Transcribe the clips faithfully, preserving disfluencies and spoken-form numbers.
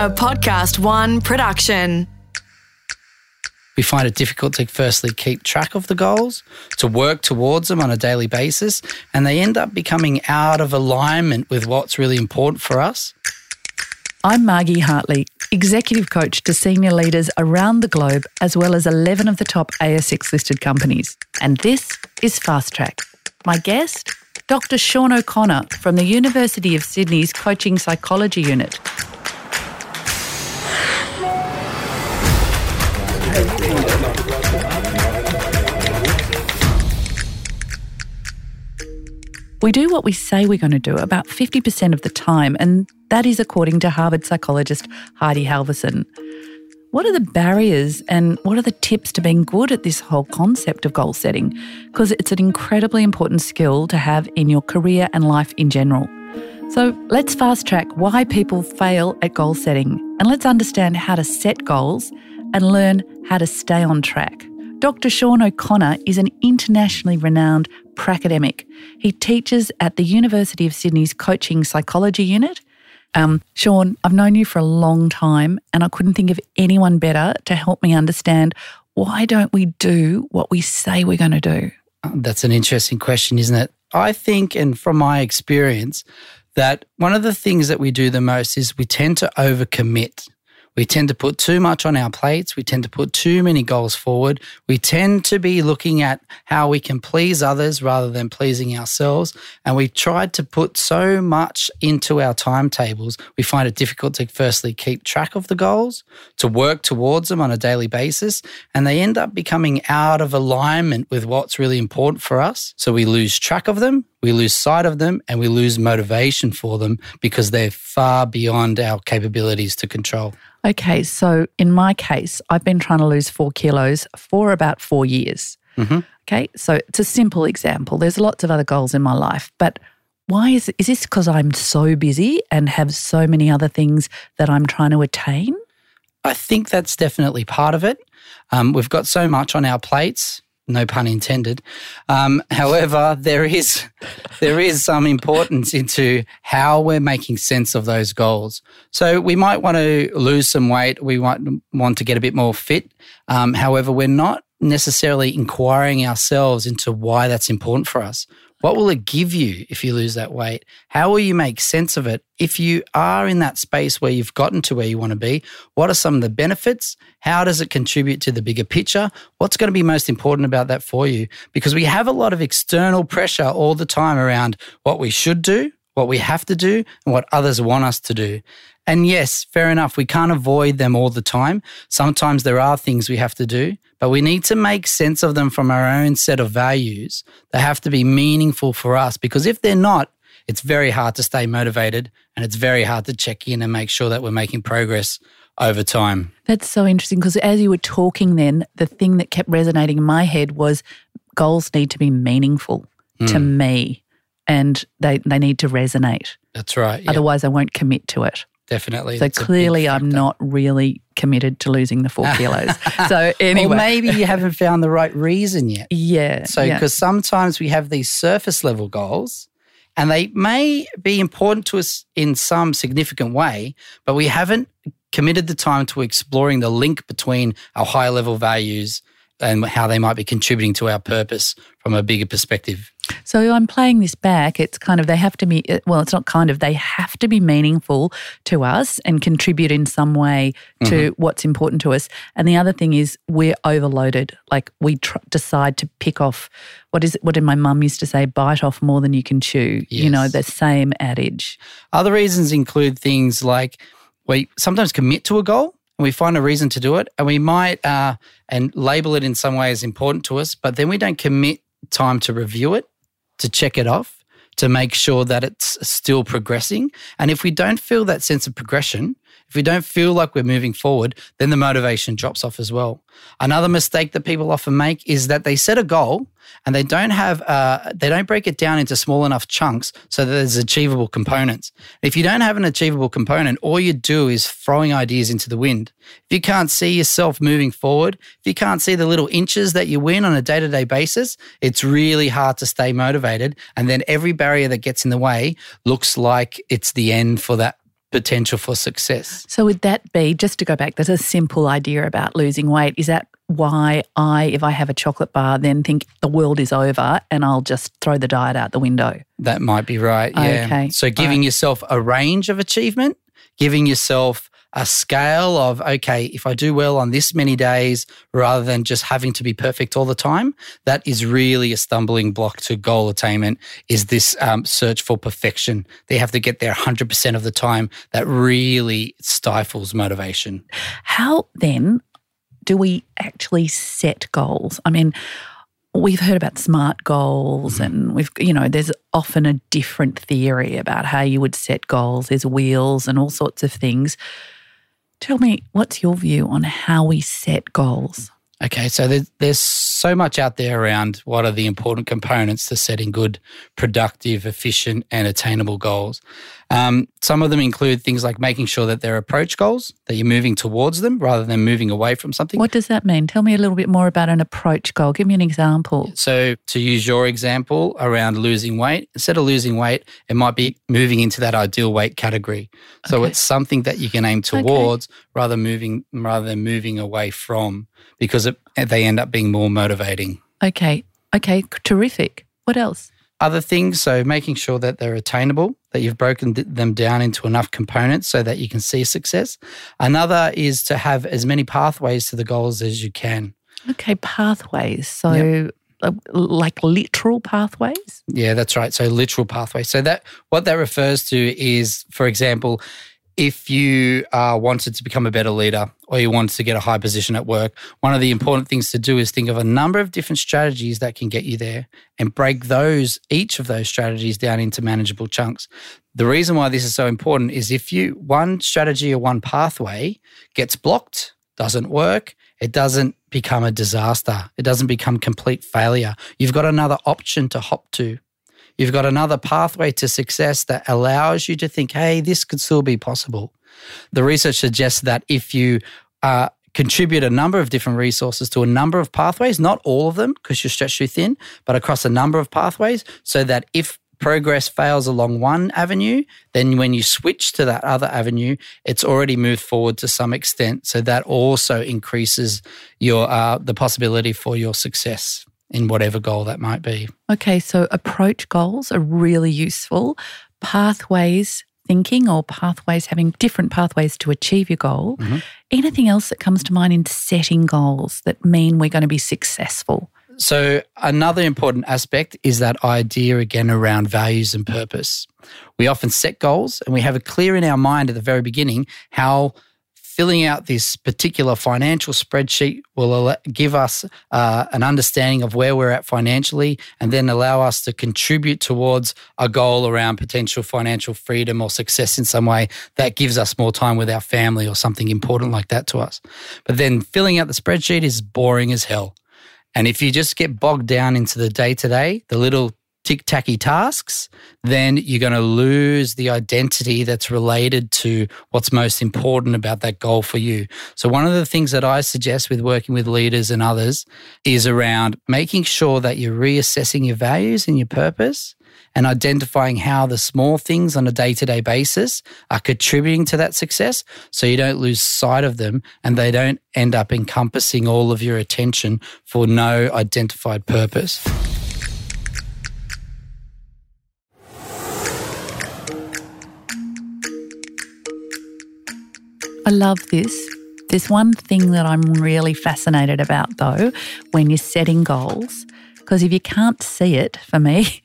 A Podcast One production. We find it difficult to firstly keep track of the goals, to work towards them on a daily basis, and they end up becoming out of alignment with what's really important for us. I'm Margie Hartley, executive coach to senior leaders around the globe, as well as eleven of the top A S X listed companies. And this is Fast Track. My guest, Doctor Sean O'Connor from the University of Sydney's Coaching Psychology Unit. We do what we say we're going to do about fifty percent of the time, and that is according to Harvard psychologist Heidi Halvorson. What are the barriers and what are the tips to being good at this whole concept of goal setting? Because it's an incredibly important skill to have in your career and life in general. So let's fast track why people fail at goal setting, and let's understand how to set goals and learn how to stay on track. Doctor Sean O'Connor is an internationally renowned pracademic. He teaches at the University of Sydney's Coaching Psychology Unit. Um, Sean, I've known you for a long time, and I couldn't think of anyone better to help me understand why don't we do what we say we're going to do? That's an interesting question, isn't it? I think, and from my experience, that one of the things that we do the most is we tend to overcommit. We tend to put too much on our plates. We tend to put too many goals forward. We tend to be looking at how we can please others rather than pleasing ourselves. And we've tried to put so much into our timetables. We find it difficult to firstly keep track of the goals, to work towards them on a daily basis, and they end up becoming out of alignment with what's really important for us. So we lose track of them, we lose sight of them, and we lose motivation for them because they're far beyond our capabilities to control. Okay, so in my case, I've been trying to lose four kilos for about four years. Mm-hmm. Okay, so it's a simple example. There's lots of other goals in my life, but why is, is this because I'm so busy and have so many other things that I'm trying to attain? I think that's definitely part of it. Um, we've got so much on our plates. No pun intended. Um, however, there is there is some importance into how we're making sense of those goals. So we might want to lose some weight. We might want to get a bit more fit. Um, however, we're not necessarily inquiring ourselves into why that's important for us. What will it give you if you lose that weight? How will you make sense of it? If you are in that space where you've gotten to where you want to be, what are some of the benefits? How does it contribute to the bigger picture? What's going to be most important about that for you? Because we have a lot of external pressure all the time around what we should do, what we have to do, and what others want us to do. And yes, fair enough, we can't avoid them all the time. Sometimes there are things we have to do, but we need to make sense of them from our own set of values. They have to be meaningful for us, because if they're not, it's very hard to stay motivated, and it's very hard to check in and make sure that we're making progress over time. That's so interesting, because as you were talking then, the thing that kept resonating in my head was goals need to be meaningful mm. to me, and they, they need to resonate. That's right. Yeah. Otherwise, I won't commit to it. Definitely. So clearly I'm not really committed to losing the four kilos. So anyway. Or maybe you haven't found the right reason yet. Yeah. So because yeah. sometimes we have these surface level goals, and they may be important to us in some significant way, but we haven't committed the time to exploring the link between our high level values and how they might be contributing to our purpose from a bigger perspective. So I'm playing this back. It's kind of they have to be, well, it's not kind of, they have to be meaningful to us and contribute in some way to mm-hmm. what's important to us. And the other thing is we're overloaded. Like we tr- decide to pick off, what is it, what did my mum used to say, bite off more than you can chew, yes. you know, the same adage. Other reasons include things like we sometimes commit to a goal, and we find a reason to do it, and we might uh, and label it in some way as important to us, but then we don't commit time to review it, to check it off, to make sure that it's still progressing. And if we don't feel that sense of progression, if we don't feel like we're moving forward, then the motivation drops off as well. Another mistake that people often make is that they set a goal and they don't have, uh, they don't break it down into small enough chunks so that there's achievable components. If you don't have an achievable component, all you do is throwing ideas into the wind. If you can't see yourself moving forward, if you can't see the little inches that you win on a day-to-day basis, it's really hard to stay motivated. And then every barrier that gets in the way looks like it's the end for that potential for success. So would that be, just to go back, that's a simple idea about losing weight. Is that why I, if I have a chocolate bar, then think the world is over and I'll just throw the diet out the window? That might be right, yeah. Okay. So giving right. yourself a range of achievement, giving yourself a scale of, okay, if I do well on this many days, rather than just having to be perfect all the time, that is really a stumbling block to goal attainment, is this um, search for perfection. They have to get there one hundred percent of the time. That really stifles motivation. How then do we actually set goals? I mean, we've heard about SMART goals mm-hmm. and we've, you know, there's often a different theory about how you would set goals. There's wheels and all sorts of things. Tell me, what's your view on how we set goals? Okay, so there's, there's so much out there around what are the important components to setting good, productive, efficient, and attainable goals. Um, some of them include things like making sure that they're approach goals, that you're moving towards them rather than moving away from something. What does that mean? Tell me a little bit more about an approach goal. Give me an example. So to use your example around losing weight, instead of losing weight, it might be moving into that ideal weight category. So okay. it's something that you can aim towards okay. rather moving rather than moving away from, because it, they end up being more motivating. Okay. Okay. Terrific. What else? Other things, so making sure that they're attainable, that you've broken them down into enough components so that you can see success. Another is to have as many pathways to the goals as you can. Okay, pathways. So yep. like literal pathways? Yeah, that's right. So literal pathways. So that what that refers to is, for example, if you uh, wanted to become a better leader or you wanted to get a high position at work, one of the important things to do is think of a number of different strategies that can get you there and break those, each of those strategies down into manageable chunks. The reason why this is so important is if you one strategy or one pathway gets blocked, doesn't work, it doesn't become a disaster. It doesn't become complete failure. You've got another option to hop to. You've got another pathway to success that allows you to think, hey, this could still be possible. The research suggests that if you uh, contribute a number of different resources to a number of pathways, not all of them because you're stretched too thin, but across a number of pathways, so that if progress fails along one avenue, then when you switch to that other avenue, it's already moved forward to some extent. So that also increases your uh, the possibility for your success in whatever goal that might be. Okay, so approach goals are really useful. Pathways thinking or pathways, having different pathways to achieve your goal. Mm-hmm. Anything else that comes to mind in setting goals that mean we're going to be successful? So another important aspect is that idea again around values and purpose. We often set goals and we have it clear in our mind at the very beginning how filling out this particular financial spreadsheet will give us uh, an understanding of where we're at financially and then allow us to contribute towards a goal around potential financial freedom or success in some way that gives us more time with our family or something important like that to us. But then filling out the spreadsheet is boring as hell. And if you just get bogged down into the day-to-day, the little tick-tacky tasks, then you're going to lose the identity that's related to what's most important about that goal for you. So one of the things that I suggest with working with leaders and others is around making sure that you're reassessing your values and your purpose and identifying how the small things on a day-to-day basis are contributing to that success so you don't lose sight of them and they don't end up encompassing all of your attention for no identified purpose. I love this. There's one thing that I'm really fascinated about, though, when you're setting goals, because if you can't see it, for me,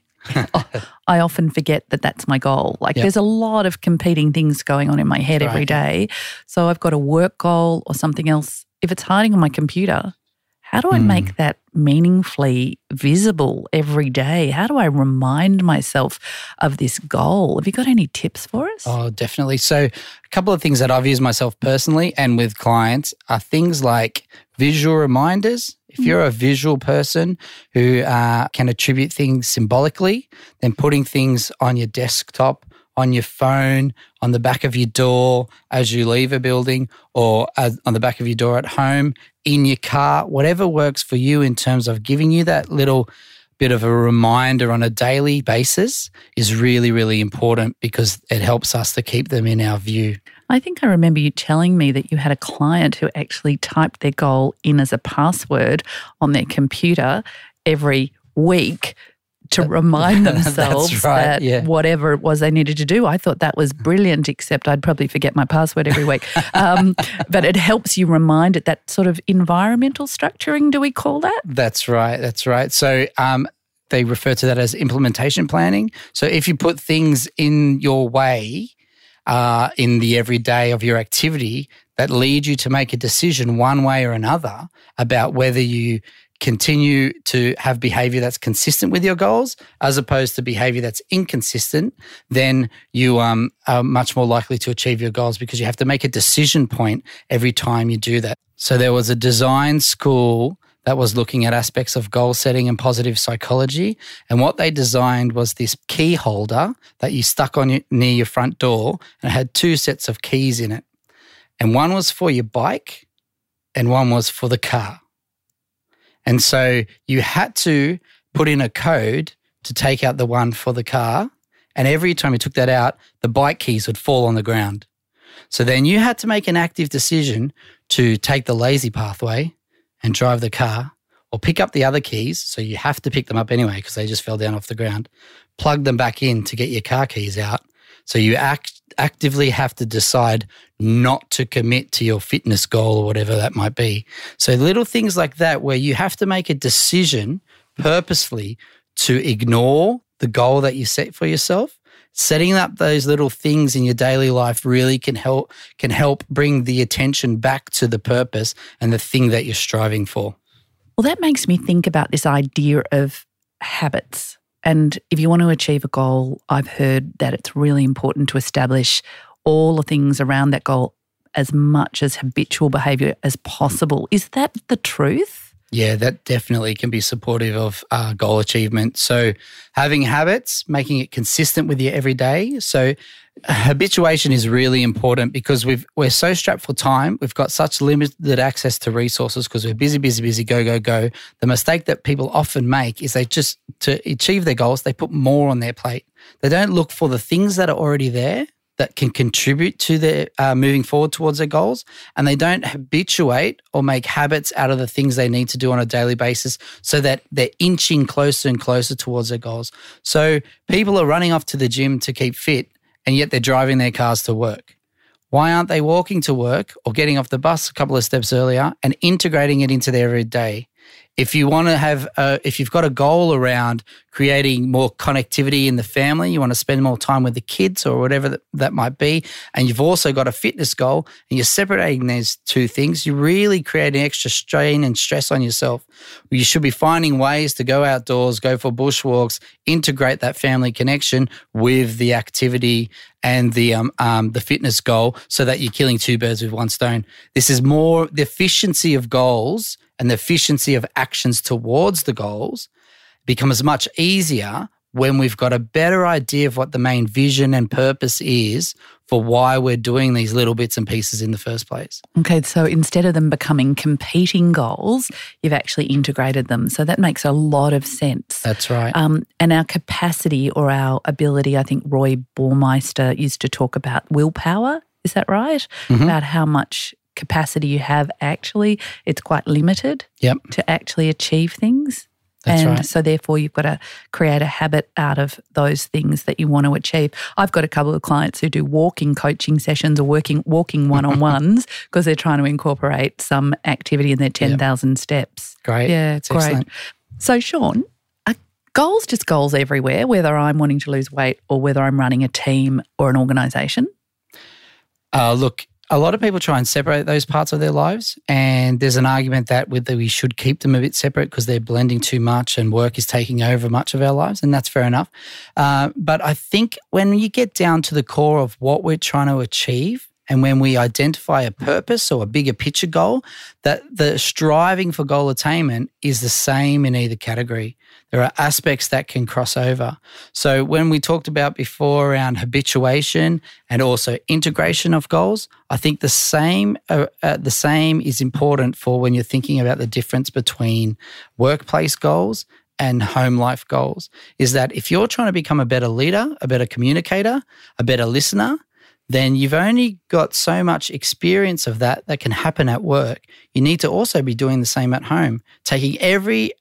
I often forget that that's my goal. Like yep. there's a lot of competing things going on in my head right. every day. So I've got a work goal or something else. If it's hiding on my computer, how do I mm. make that meaningfully visible every day? How do I remind myself of this goal? Have you got any tips for us? Oh, definitely. So a couple of things that I've used myself personally and with clients are things like visual reminders. If you're a visual person who uh, can attribute things symbolically, then putting things on your desktop, on your phone, on the back of your door as you leave a building or as, on the back of your door at home, in your car, whatever works for you in terms of giving you that little bit of a reminder on a daily basis is really, really important because it helps us to keep them in our view. I think I remember you telling me that you had a client who actually typed their goal in as a password on their computer every week to remind themselves right, that yeah. whatever it was they needed to do. I thought that was brilliant, except I'd probably forget my password every week. Um, but it helps you remind it, that sort of environmental structuring, do we call that? That's right, that's right. So um, they refer to that as implementation planning. So if you put things in your way uh, in the everyday of your activity that lead you to make a decision one way or another about whether you continue to have behavior that's consistent with your goals as opposed to behavior that's inconsistent, then you um, are much more likely to achieve your goals because you have to make a decision point every time you do that. So there was a design school that was looking at aspects of goal setting and positive psychology. And what they designed was this key holder that you stuck on your, near your front door, and it had two sets of keys in it. And one was for your bike and one was for the car. And so you had to put in a code to take out the one for the car, and every time you took that out, the bike keys would fall on the ground. So then you had to make an active decision to take the lazy pathway and drive the car, or pick up the other keys, so you have to pick them up anyway because they just fell down off the ground, plug them back in to get your car keys out. So you act, actively have to decide not to commit to your fitness goal or whatever that might be. So little things like that where you have to make a decision purposely to ignore the goal that you set for yourself. Setting up those little things in your daily life really can help can help bring the attention back to the purpose and the thing that you're striving for. Well, that makes me think about this idea of habits. And if you want to achieve a goal, I've heard that it's really important to establish all the things around that goal as much as habitual behaviour as possible. Is that the truth? Yeah, that definitely can be supportive of uh, goal achievement. So having habits, making it consistent with your everyday. So habituation is really important because we've, we're so strapped for time. We've got such limited access to resources because we're busy, busy, busy, go, go, go. The mistake that people often make is they just, to achieve their goals, they put more on their plate. They don't look for the things that are already there that can contribute to their uh, moving forward towards their goals, and they don't habituate or make habits out of the things they need to do on a daily basis so that they're inching closer and closer towards their goals. So people are running off to the gym to keep fit, and yet they're driving their cars to work. Why aren't they walking to work or getting off the bus a couple of steps earlier and integrating it into their everyday? If you want to have, a, if you've got a goal around creating more connectivity in the family, you want to spend more time with the kids or whatever that, that might be, and you've also got a fitness goal and you're separating these two things, you really create an extra strain and stress on yourself. You should be finding ways to go outdoors, go for bushwalks, integrate that family connection with the activity and the um, um the fitness goal so that you're killing two birds with one stone. This is more the efficiency of goals and the efficiency of actions towards the goals becomes much easier when we've got a better idea of what the main vision and purpose is for why we're doing these little bits and pieces in the first place. Okay, so instead of them becoming competing goals, you've actually integrated them. So that makes a lot of sense. That's right. Um, and our capacity or our ability, I think Roy Baumeister used to talk about willpower, is that right? Mm-hmm. About how much capacity you have actually, it's quite limited yep. to actually achieve things. That's and right. So therefore you've got to create a habit out of those things that you want to achieve. I've got a couple of clients who do walking coaching sessions or working walking one-on-ones because they're trying to incorporate some activity in their ten thousand yep. steps. Great. Yeah, it's great. Excellent. So Sean, are goals just goals everywhere, whether I'm wanting to lose weight or whether I'm running a team or an organisation? Uh, look, a lot of people try and separate those parts of their lives, and there's an argument that we should keep them a bit separate because they're blending too much and work is taking over much of our lives, and that's fair enough. Uh, but I think when you get down to the core of what we're trying to achieve, and when we identify a purpose or a bigger picture goal, that the striving for goal attainment is the same in either category. There are aspects that can cross over. So when we talked about before around habituation and also integration of goals, I think the same uh, uh, the same is important for when you're thinking about the difference between workplace goals and home life goals is that if you're trying to become a better leader, a better communicator, a better listener, then you've only got so much experience of that that can happen at work. You need to also be doing the same at home, taking every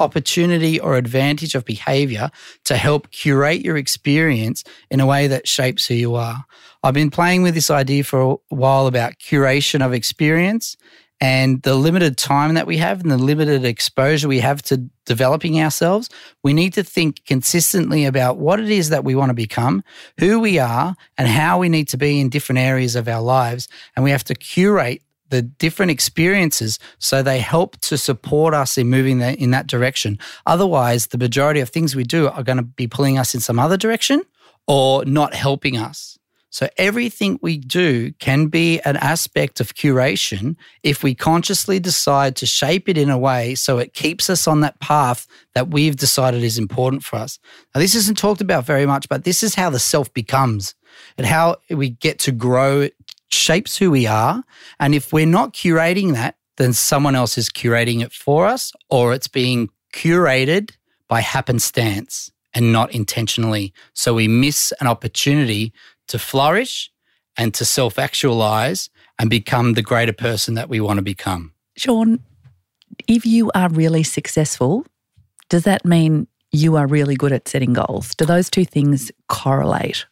opportunity or advantage of behavior to help curate your experience in a way that shapes who you are. I've been playing with this idea for a while about curation of experience and the limited time that we have and the limited exposure we have to developing ourselves. We need to think consistently about what it is that we want to become, who we are, and how we need to be in different areas of our lives. And we have to curate the different experiences so they help to support us in moving the, in that direction. Otherwise, the majority of things we do are going to be pulling us in some other direction or not helping us. So everything we do can be an aspect of curation if we consciously decide to shape it in a way so it keeps us on that path that we've decided is important for us. Now, this isn't talked about very much, but this is how the self becomes and how we get to grow. Shapes who we are, and if we're not curating that, then someone else is curating it for us, or it's being curated by happenstance and not intentionally. So we miss an opportunity to flourish and to self-actualize and become the greater person that we want to become. Sean, if you are really successful, does that mean you are really good at setting goals? Do those two things correlate?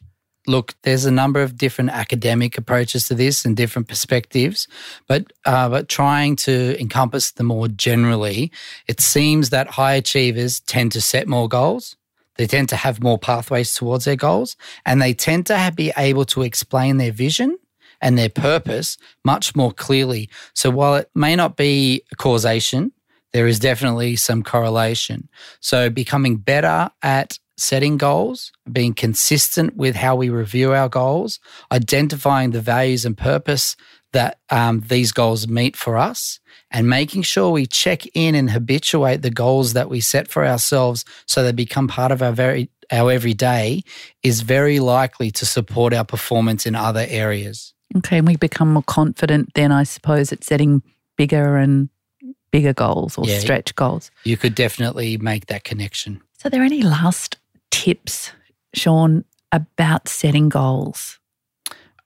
Look, there's a number of different academic approaches to this and different perspectives, but uh, but trying to encompass them more generally, it seems that high achievers tend to set more goals. They tend to have more pathways towards their goals, and they tend to have, be able to explain their vision and their purpose much more clearly. So while it may not be causation, there is definitely some correlation. So becoming better at setting goals, being consistent with how we review our goals, identifying the values and purpose that um, these goals meet for us, and making sure we check in and habituate the goals that we set for ourselves so they become part of our very our everyday is very likely to support our performance in other areas. Okay, and we become more confident then, I suppose, at setting bigger and bigger goals or yeah, stretch goals. You could definitely make that connection. So are there any last tips, Sean, about setting goals?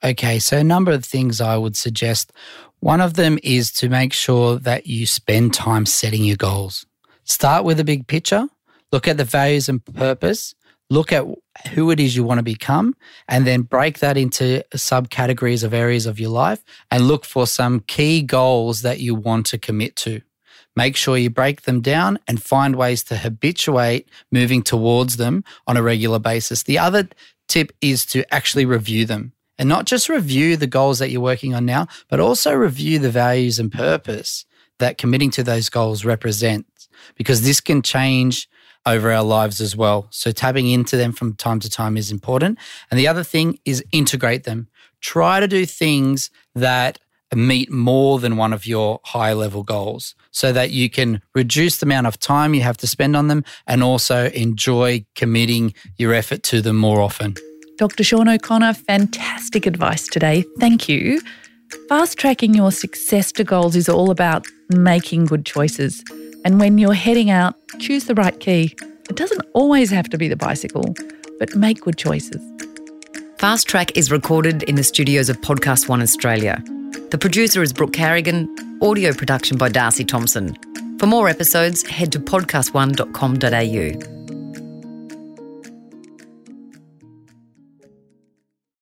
Okay, so a number of things I would suggest. One of them is to make sure that you spend time setting your goals. Start with a big picture, look at the values and purpose, look at who it is you want to become, and then break that into subcategories of areas of your life and look for some key goals that you want to commit to. Make sure you break them down and find ways to habituate moving towards them on a regular basis. The other tip is to actually review them, and not just review the goals that you're working on now, but also review the values and purpose that committing to those goals represents, because this can change over our lives as well. So tapping into them from time to time is important. And the other thing is integrate them. Try to do things that meet more than one of your high-level goals so that you can reduce the amount of time you have to spend on them and also enjoy committing your effort to them more often. Doctor Sean O'Connor, fantastic advice today. Thank you. Fast-tracking your success to goals is all about making good choices. And when you're heading out, choose the right key. It doesn't always have to be the bicycle, but make good choices. Fast Track is recorded in the studios of Podcast One Australia. The producer is Brooke Carrigan, audio production by Darcy Thompson. For more episodes, head to podcast one dot com dot a u.